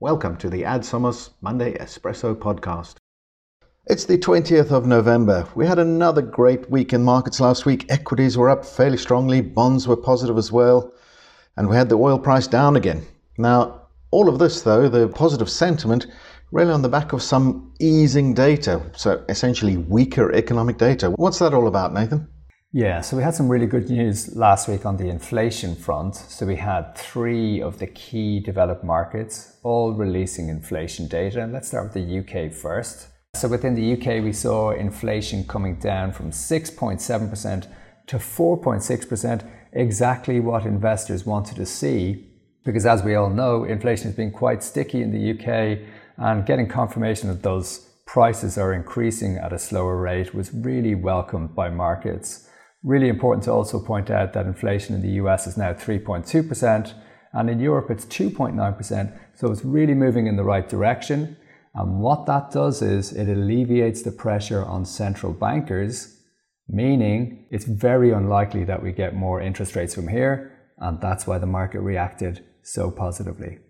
Welcome to the Adsomos Monday Espresso podcast. It's the 20th of November. We had another great week in markets last week. Equities were up fairly strongly. Bonds were positive as well. And we had the oil price down again. Now, all of this, though, the positive sentiment, really on the back of some easing data. So essentially weaker economic data. What's that all about, Nathan? Yeah, so we had some really good news last week on the inflation front. So we had three of the key developed markets all releasing inflation data. And let's start with the UK first. So within the UK, we saw inflation coming down from 6.7% to 4.6%, exactly what investors wanted to see. Because as we all know, inflation has been quite sticky in the UK, and getting confirmation that those prices are increasing at a slower rate was really welcomed by markets. Really important to also point out that inflation in the US is now 3.2% and in Europe it's 2.9%. So it's really moving in the right direction. And what that does is it alleviates the pressure on central bankers, meaning it's very unlikely that we get more interest rates from here. And that's why the market reacted so positively.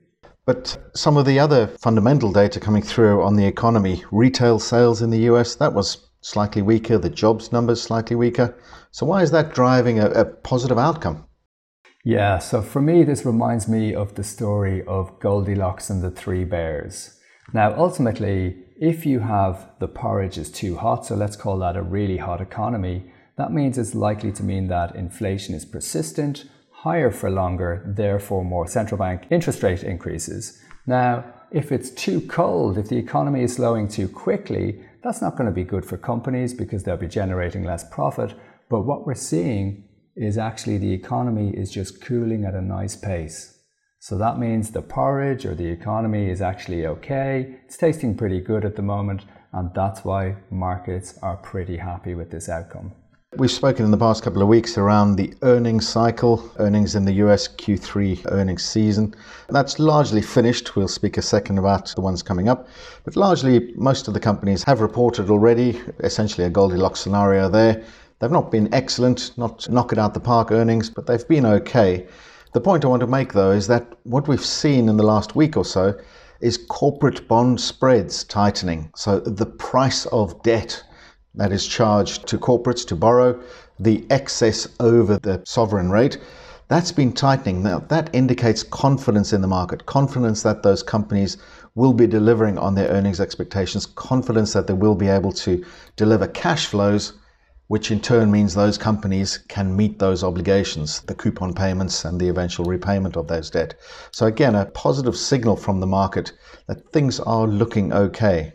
But some of the other fundamental data coming through on the economy, retail sales in the US, that was slightly weaker, the jobs numbers slightly weaker. So why is that driving a positive outcome? Yeah, so for me, this reminds me of the story of Goldilocks and the Three Bears. Now, ultimately, if you have the porridge is too hot, so let's call that a really hot economy, that means it's likely to mean that inflation is persistent, higher for longer, therefore more central bank interest rate increases. Now, if it's too cold, if the economy is slowing too quickly, that's not going to be good for companies because they'll be generating less profit. But what we're seeing is actually the economy is just cooling at a nice pace. So that means the porridge or the economy is actually okay. It's tasting pretty good at the moment. And that's why markets are pretty happy with this outcome. We've spoken in the past couple of weeks around the earnings cycle, earnings in the US Q3 earnings season. That's largely finished. We'll speak a second about the ones coming up. But largely, most of the companies have reported already, essentially a Goldilocks scenario there. They've not been excellent, not knock it out the park earnings, but they've been okay. The point I want to make, though, is that what we've seen in the last week or so is corporate bond spreads tightening. So the price of debt that is charged to corporates to borrow, the excess over the sovereign rate, that's been tightening. Now, that indicates confidence in the market, confidence that those companies will be delivering on their earnings expectations, confidence that they will be able to deliver cash flows, which in turn means those companies can meet those obligations, the coupon payments and the eventual repayment of those debt. So again, a positive signal from the market that things are looking okay.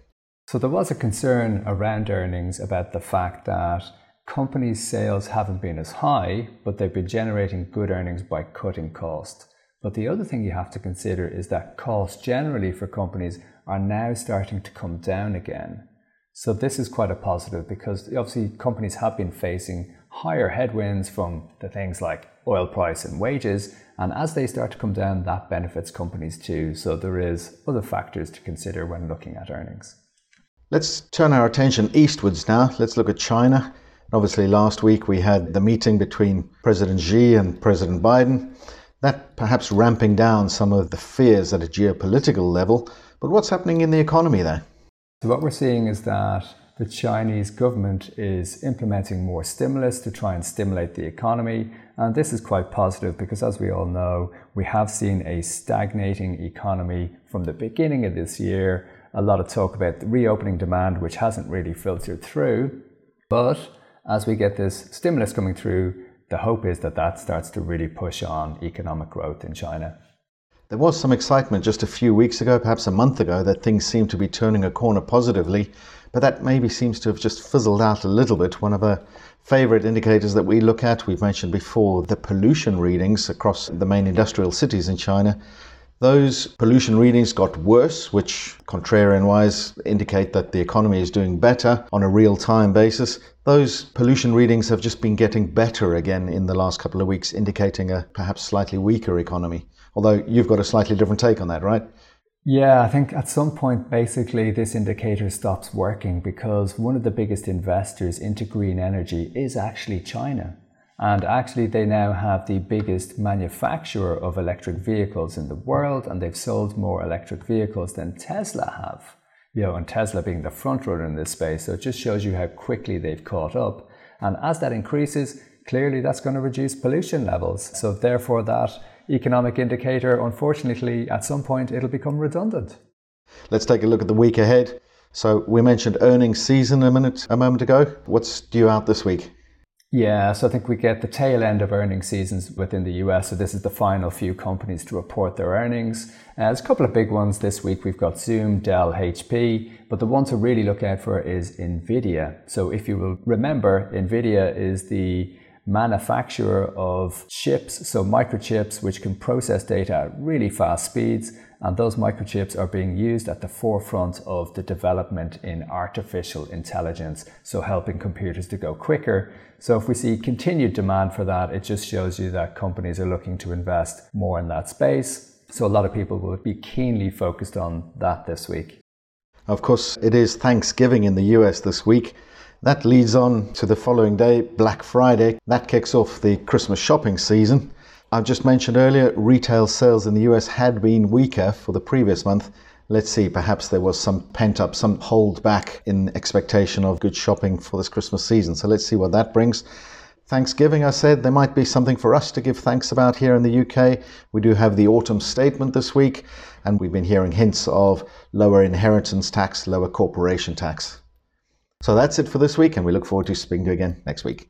So there was a concern around earnings about the fact that companies' sales haven't been as high, but they've been generating good earnings by cutting cost. But the other thing you have to consider is that costs generally for companies are now starting to come down again. So this is quite a positive because obviously companies have been facing higher headwinds from the things like oil price and wages. And as they start to come down, that benefits companies too. So there is other factors to consider when looking at earnings. Let's turn our attention eastwards now. Let's look at China. Obviously, last week we had the meeting between President Xi and President Biden. That perhaps ramping down some of the fears at a geopolitical level. But what's happening in the economy there? So what we're seeing is that the Chinese government is implementing more stimulus to try and stimulate the economy. And this is quite positive because, as we all know, we have seen a stagnating economy from the beginning of this year. A lot of talk about the reopening demand, which hasn't really filtered through. But as we get this stimulus coming through, the hope is that that starts to really push on economic growth in China. There was some excitement just a few weeks ago, perhaps a month ago, that things seemed to be turning a corner positively, but that maybe seems to have just fizzled out a little bit. One of our favorite indicators that we look at, we've mentioned before, the pollution readings across the main industrial cities in China. Those pollution readings got worse, which contrarian-wise indicate that the economy is doing better on a real-time basis. Those pollution readings have just been getting better again in the last couple of weeks, indicating a perhaps slightly weaker economy. Although you've got a slightly different take on that, right? Yeah, I think at some point, basically, this indicator stops working because one of the biggest investors into green energy is actually China. And actually, they now have the biggest manufacturer of electric vehicles in the world, and they've sold more electric vehicles than Tesla have. You know, and Tesla being the front runner in this space, so it just shows you how quickly they've caught up. And as that increases, clearly that's going to reduce pollution levels. So therefore, that economic indicator, unfortunately, at some point, it'll become redundant. Let's take a look at the week ahead. So we mentioned earnings season a moment ago. What's due out this week? Yeah, so I think we get the tail end of earnings seasons within the US. So this is the final few companies to report their earnings. There's a couple of big ones this week. We've got Zoom, Dell, HP, but the one to really look out for is Nvidia. So if you will remember, Nvidia is the manufacturer of chips, so microchips, which can process data at really fast speeds. And those microchips are being used at the forefront of the development in artificial intelligence, so helping computers to go quicker. So if we see continued demand for that, it just shows you that companies are looking to invest more in that space. So a lot of people will be keenly focused on that this week. Of course, it is Thanksgiving in the US this week. That leads on to the following day, Black Friday. That kicks off the Christmas shopping season. I've just mentioned earlier, retail sales in the US had been weaker for the previous month. Let's see, perhaps there was some pent up, some hold back in expectation of good shopping for this Christmas season. So let's see what that brings. Thanksgiving, I said, there might be something for us to give thanks about here in the UK. We do have the Autumn Statement this week, and we've been hearing hints of lower inheritance tax, lower corporation tax. So that's it for this week, and we look forward to speaking to you again next week.